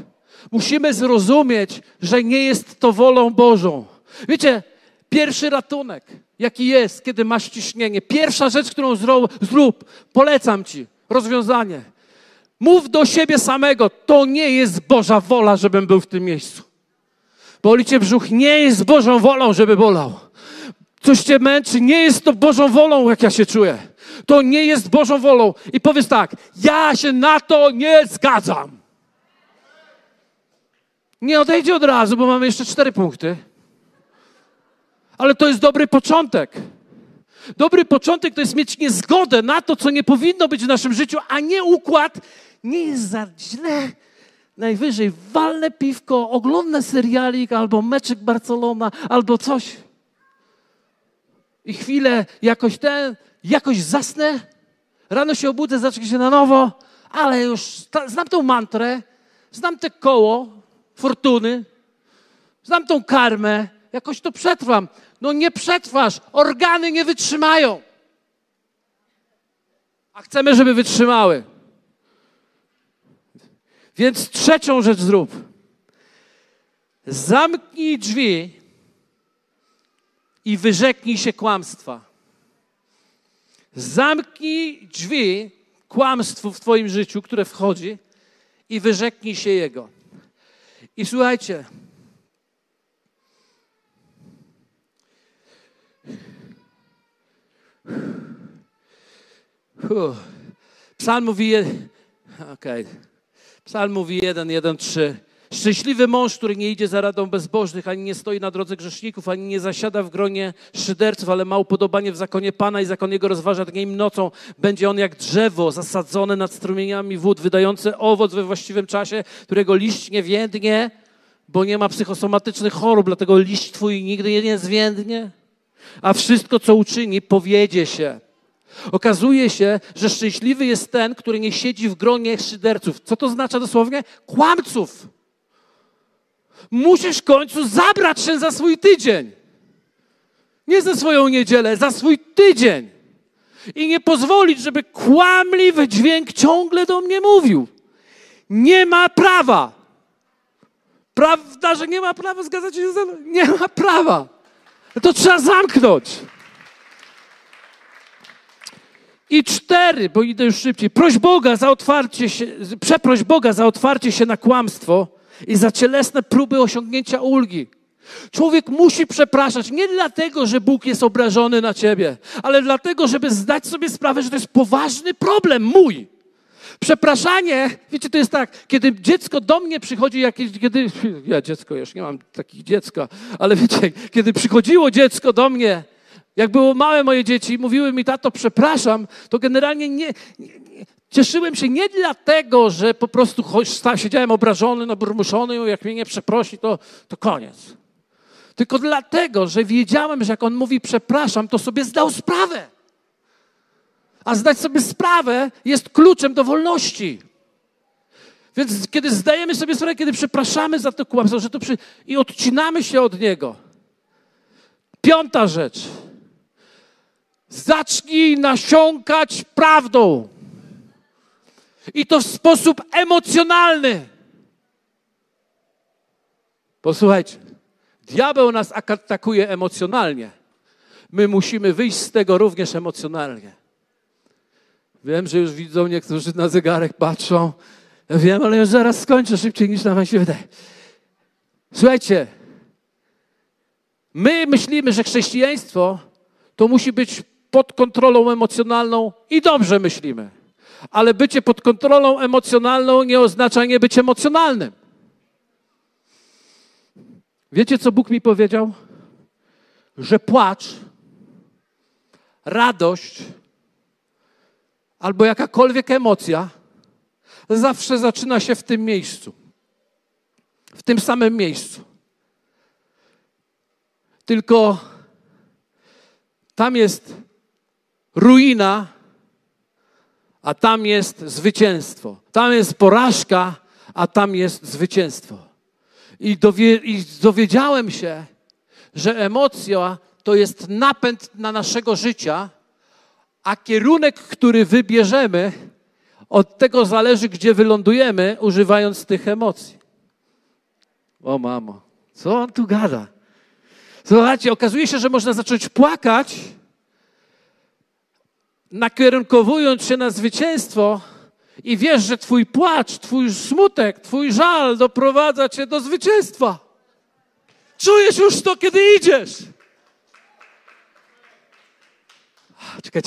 Musimy zrozumieć, że nie jest to wolą Bożą. Wiecie, pierwszy ratunek, jaki jest, kiedy masz ciśnienie. Pierwsza rzecz, którą zrób, polecam ci, rozwiązanie. Mów do siebie samego, to nie jest Boża wola, żebym był w tym miejscu. Boli cię brzuch, nie jest Bożą wolą, żeby bolał. Coś cię męczy, nie jest to Bożą wolą, jak ja się czuję. To nie jest Bożą wolą. I powiedz tak, ja się na to nie zgadzam. Nie odejdzie od razu, bo mamy jeszcze 4 punkty. Ale to jest dobry początek. Dobry początek to jest mieć niezgodę na to, co nie powinno być w naszym życiu, a nie układ. Nie jest za źle. Najwyżej walne piwko, oglądnę serialik albo meczek Barcelona, albo coś. I chwilę jakoś zasnę. Rano się obudzę, zacznę się na nowo, ale już znam tą mantrę, znam te koło fortuny, znam tą karmę, jakoś to przetrwam. No nie przetrwasz, organy nie wytrzymają. A chcemy, żeby wytrzymały. Więc 3. rzecz zrób. Zamknij drzwi i wyrzeknij się kłamstwa. Zamknij drzwi kłamstwu w twoim życiu, które wchodzi, i wyrzeknij się jego. I słuchajcie, Psalm mówi 1:1-3. Szczęśliwy mąż, który nie idzie za radą bezbożnych, ani nie stoi na drodze grzeszników, ani nie zasiada w gronie szyderców, ale ma upodobanie w zakonie Pana i zakon jego rozważa dniem i nocą. Będzie on jak drzewo zasadzone nad strumieniami wód, wydające owoc we właściwym czasie, którego liść nie więdnie, bo nie ma psychosomatycznych chorób, dlatego liść twój nigdy nie zwiędnie. A wszystko, co uczyni, powiedzie się. Okazuje się, że szczęśliwy jest ten, który nie siedzi w gronie szyderców. Co to oznacza dosłownie? Kłamców. Musisz w końcu zabrać się za swój tydzień. Nie za swoją niedzielę, za swój tydzień. I nie pozwolić, żeby kłamliwy dźwięk ciągle do mnie mówił. Nie ma prawa. Prawda, że nie ma prawa, zgadzacie się ze mną? Nie ma prawa. To trzeba zamknąć. I 4, bo idę już szybciej. Przeproś Boga za otwarcie się na kłamstwo i za cielesne próby osiągnięcia ulgi. Człowiek musi przepraszać nie dlatego, że Bóg jest obrażony na ciebie, ale dlatego, żeby zdać sobie sprawę, że to jest poważny problem mój. Przepraszanie, wiecie, to jest tak, kiedy dziecko do mnie przychodzi, ja już nie mam takich dziecka, ale wiecie, kiedy przychodziło dziecko do mnie, jak było małe moje dzieci, mówiły mi, tato, przepraszam, to generalnie cieszyłem się nie dlatego, że po prostu siedziałem obrażony, naburmuszony, jak mnie nie przeprosi, to koniec. Tylko dlatego, że wiedziałem, że jak on mówi przepraszam, to sobie zdał sprawę. A zdać sobie sprawę jest kluczem do wolności. Więc kiedy zdajemy sobie sprawę, kiedy przepraszamy za to kłamstwo, że i odcinamy się od niego. 5. rzecz. Zacznij nasiąkać prawdą. I to w sposób emocjonalny. Posłuchajcie, diabeł nas atakuje emocjonalnie. My musimy wyjść z tego również emocjonalnie. Wiem, że już widzą niektórzy na zegarek, patrzą. Ja wiem, ale już zaraz skończę szybciej niż nam się wydaje. Słuchajcie, my myślimy, że chrześcijaństwo to musi być pod kontrolą emocjonalną i dobrze myślimy. Ale bycie pod kontrolą emocjonalną nie oznacza nie być emocjonalnym. Wiecie, co Bóg mi powiedział? Że płacz, radość albo jakakolwiek emocja zawsze zaczyna się w tym miejscu. W tym samym miejscu. Tylko tam jest ruina, a tam jest zwycięstwo. Tam jest porażka, a tam jest zwycięstwo. I dowiedziałem się, że emocja to jest napęd na naszego życia, a kierunek, który wybierzemy, od tego zależy, gdzie wylądujemy, używając tych emocji. O mamo, co on tu gada? Słuchajcie, okazuje się, że można zacząć płakać, nakierunkowując się na zwycięstwo I wiesz, że twój płacz, twój smutek, twój żal doprowadza cię do zwycięstwa. Czujesz już to, kiedy idziesz. Czekaj.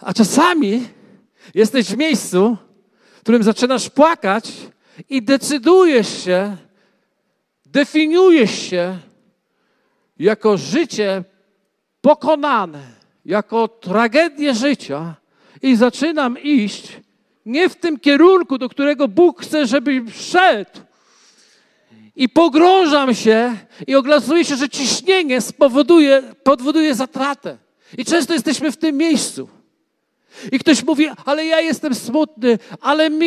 A czasami jesteś w miejscu, w którym zaczynasz płakać i decydujesz się, definiujesz się jako życie pokonane, jako tragedię życia i zaczynam iść nie w tym kierunku, do którego Bóg chce, żebym szedł. I pogrążam się i okazuje się, że ciśnienie powoduje zatratę. I często jesteśmy w tym miejscu. I ktoś mówi, ale ja jestem smutny, ale mi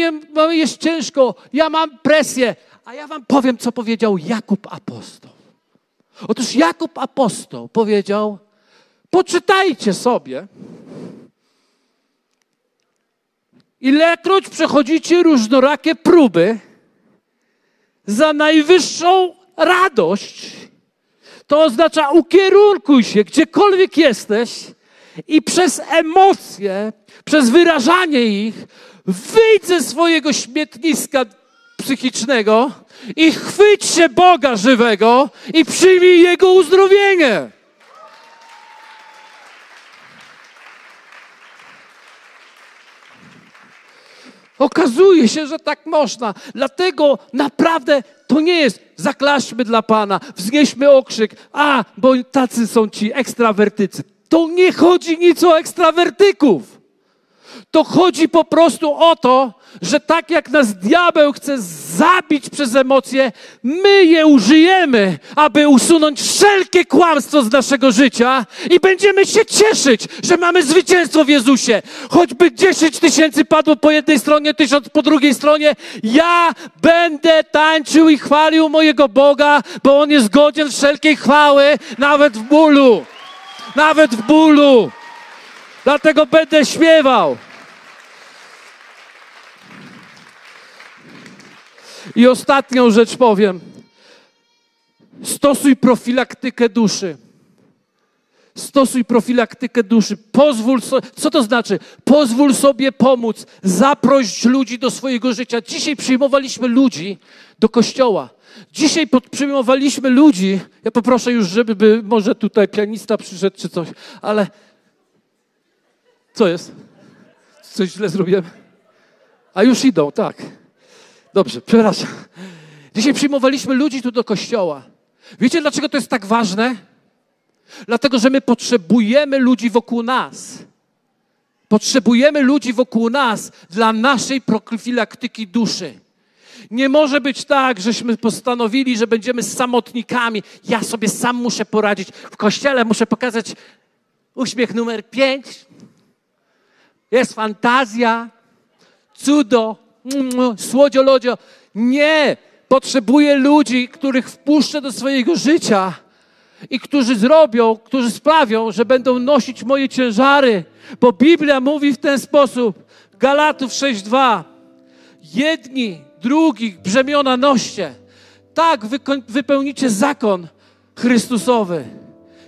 jest ciężko, ja mam presję. A ja wam powiem, co powiedział Jakub apostoł. Otóż Jakub apostoł powiedział, poczytajcie sobie, ilekroć przechodzicie różnorakie próby, za najwyższą radość, to oznacza ukierunkuj się, gdziekolwiek jesteś i przez emocje, przez wyrażanie ich, wyjdź ze swojego śmietniska psychicznego i chwyć się Boga żywego i przyjmij Jego uzdrowienie. Okazuje się, że tak można. Dlatego naprawdę to nie jest zaklaśmy dla Pana, wznieśmy okrzyk, bo tacy są ci ekstrawertycy. To nie chodzi nic o ekstrawertyków. To chodzi po prostu o to, że tak jak nas diabeł chce zabić przez emocje, my je użyjemy, aby usunąć wszelkie kłamstwo z naszego życia i będziemy się cieszyć, że mamy zwycięstwo w Jezusie. Choćby 10 tysięcy padło po jednej stronie, 1000 po drugiej stronie, ja będę tańczył i chwalił mojego Boga, bo On jest godzien wszelkiej chwały, nawet w bólu. Nawet w bólu. Dlatego będę śpiewał. I ostatnią rzecz powiem. Stosuj profilaktykę duszy. Stosuj profilaktykę duszy. Co to znaczy? Pozwól sobie pomóc. Zaproś ludzi do swojego życia. Dzisiaj przyjmowaliśmy ludzi do kościoła. Dzisiaj przyjmowaliśmy ludzi. Ja poproszę już, żeby może tutaj pianista przyszedł czy coś. Ale co jest? Coś źle zrobiłem? A już idą, tak. Dobrze, przepraszam. Dzisiaj przyjmowaliśmy ludzi tu do kościoła. Wiecie, dlaczego to jest tak ważne? Dlatego, że my potrzebujemy ludzi wokół nas. Potrzebujemy ludzi wokół nas dla naszej profilaktyki duszy. Nie może być tak, żeśmy postanowili, że będziemy samotnikami. Ja sobie sam muszę poradzić. W kościele muszę pokazać uśmiech numer 5. Jest fantazja, cudo, słodziolodzio. Nie! Potrzebuję ludzi, których wpuszczę do swojego życia i którzy sprawią, że będą nosić moje ciężary. Bo Biblia mówi w ten sposób, Galatów 6:2, jedni drugich brzemiona noście. Tak wypełnicie zakon Chrystusowy.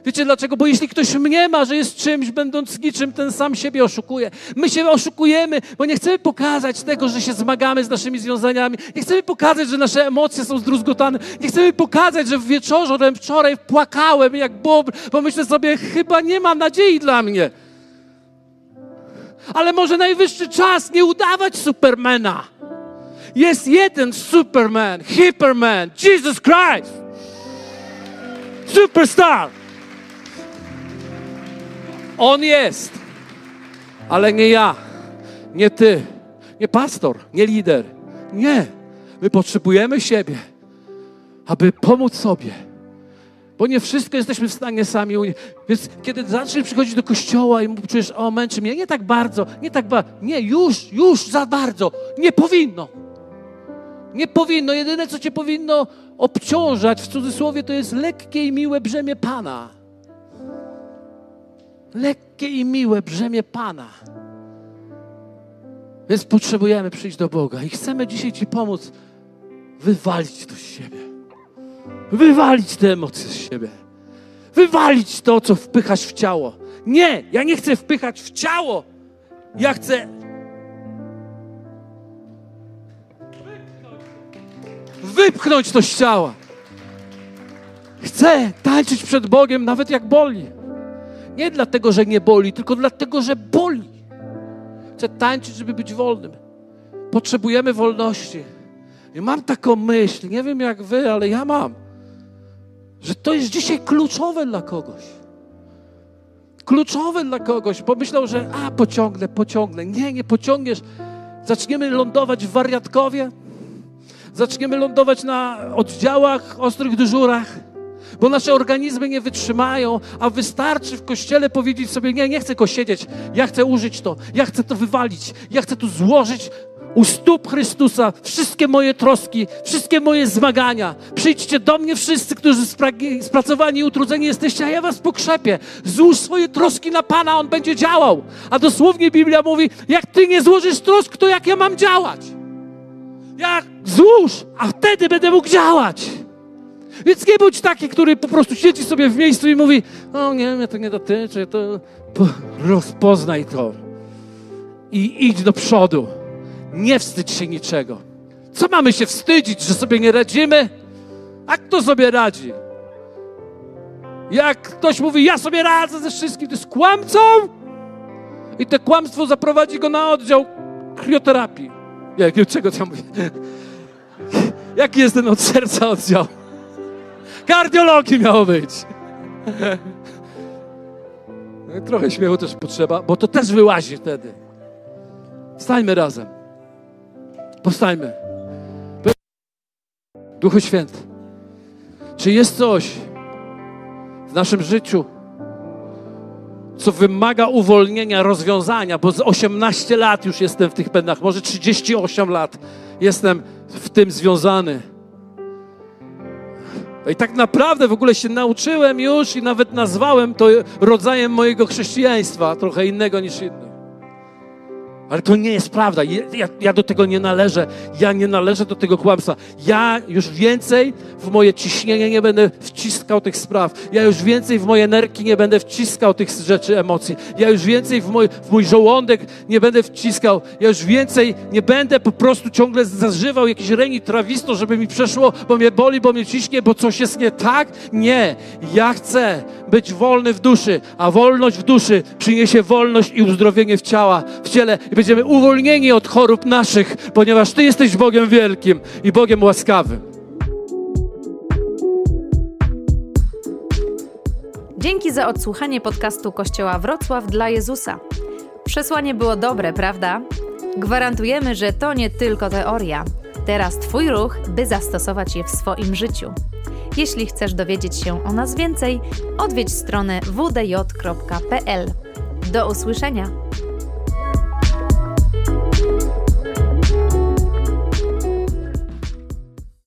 Wiecie dlaczego? Bo jeśli ktoś mniema, że jest czymś, będąc niczym, ten sam siebie oszukuje. My się oszukujemy, bo nie chcemy pokazać tego, że się zmagamy z naszymi związaniami. Nie chcemy pokazać, że nasze emocje są zdruzgotane. Nie chcemy pokazać, że wieczorem wczoraj płakałem jak bobr, bo myślę sobie, chyba nie ma nadziei dla mnie. Ale może najwyższy czas nie udawać Supermana. Jest jeden Superman, Hyperman, Jesus Christ. Superstar. On jest, ale nie ja, nie ty, nie pastor, nie lider. Nie, my potrzebujemy siebie, aby pomóc sobie, bo nie wszystko jesteśmy w stanie sami. Więc kiedy zaczniesz przychodzić do kościoła i czujesz, o męczy mnie, nie tak bardzo, nie, już za bardzo, nie powinno. Nie powinno, jedyne co cię powinno obciążać, w cudzysłowie, to jest lekkie i miłe brzemię Pana. Lekkie i miłe brzemię Pana. Więc potrzebujemy przyjść do Boga i chcemy dzisiaj ci pomóc wywalić to z siebie. Wywalić te emocje z siebie. Wywalić to, co wpychasz w ciało. Nie, ja nie chcę wpychać w ciało. Ja chcę wypchnąć to z ciała. Chcę tańczyć przed Bogiem, nawet jak boli. Nie dlatego, że nie boli, tylko dlatego, że boli. Chcę tańczyć, żeby być wolnym. Potrzebujemy wolności. I mam taką myśl, nie wiem jak wy, ale ja mam, że to jest dzisiaj kluczowe dla kogoś. Kluczowe dla kogoś. Pomyślał, że pociągnę. Nie pociągniesz. Zaczniemy lądować w wariatkowie. Zaczniemy lądować na oddziałach, ostrych dyżurach, bo nasze organizmy nie wytrzymają, a wystarczy w kościele powiedzieć sobie, nie chcę go siedzieć, ja chcę użyć to, ja chcę to wywalić, ja chcę tu złożyć u stóp Chrystusa wszystkie moje troski, wszystkie moje zmagania. Przyjdźcie do mnie wszyscy, którzy spracowani i utrudzeni jesteście, a ja was pokrzepię. Złóż swoje troski na Pana, On będzie działał. A dosłownie Biblia mówi, jak ty nie złożysz trosk, to jak ja mam działać? Jak złóż, a wtedy będę mógł działać. Więc nie bądź taki, który po prostu siedzi sobie w miejscu i mówi, mnie to nie dotyczy, to rozpoznaj to i idź do przodu. Nie wstydź się niczego. Co mamy się wstydzić, że sobie nie radzimy? A kto sobie radzi? Jak ktoś mówi, ja sobie radzę ze wszystkim, to jest kłamcą i to kłamstwo zaprowadzi go na oddział krioterapii. Czego tam mówię? Jaki jest ten od serca oddział? Kardiologii miało być. Trochę śmiechu też potrzeba, bo to też wyłazi wtedy. Wstańmy razem. Powstańmy. Duchu Święty, czy jest coś w naszym życiu, co wymaga uwolnienia, rozwiązania, bo z 18 lat już jestem w tych pędach, może 38 lat jestem w tym związany. I tak naprawdę w ogóle się nauczyłem już i nawet nazwałem to rodzajem mojego chrześcijaństwa, trochę innego niż inny. Ale to nie jest prawda. Ja do tego nie należę. Ja nie należę do tego kłamstwa. Ja już więcej w moje ciśnienie nie będę wciskał tych spraw. Ja już więcej w moje nerki nie będę wciskał tych rzeczy, emocji. Ja już więcej w mój żołądek nie będę wciskał. Ja już więcej nie będę po prostu ciągle zażywał jakiś renit trawisto, żeby mi przeszło, bo mnie boli, bo mnie ciśnie, bo coś jest nie tak. Nie. Ja chcę być wolny w duszy, a wolność w duszy przyniesie wolność i uzdrowienie w ciele. Będziemy uwolnieni od chorób naszych, ponieważ Ty jesteś Bogiem wielkim i Bogiem łaskawym. Dzięki za odsłuchanie podcastu Kościoła Wrocław dla Jezusa. Przesłanie było dobre, prawda? Gwarantujemy, że to nie tylko teoria. Teraz Twój ruch, by zastosować je w swoim życiu. Jeśli chcesz dowiedzieć się o nas więcej, odwiedź stronę wdj.pl. Do usłyszenia!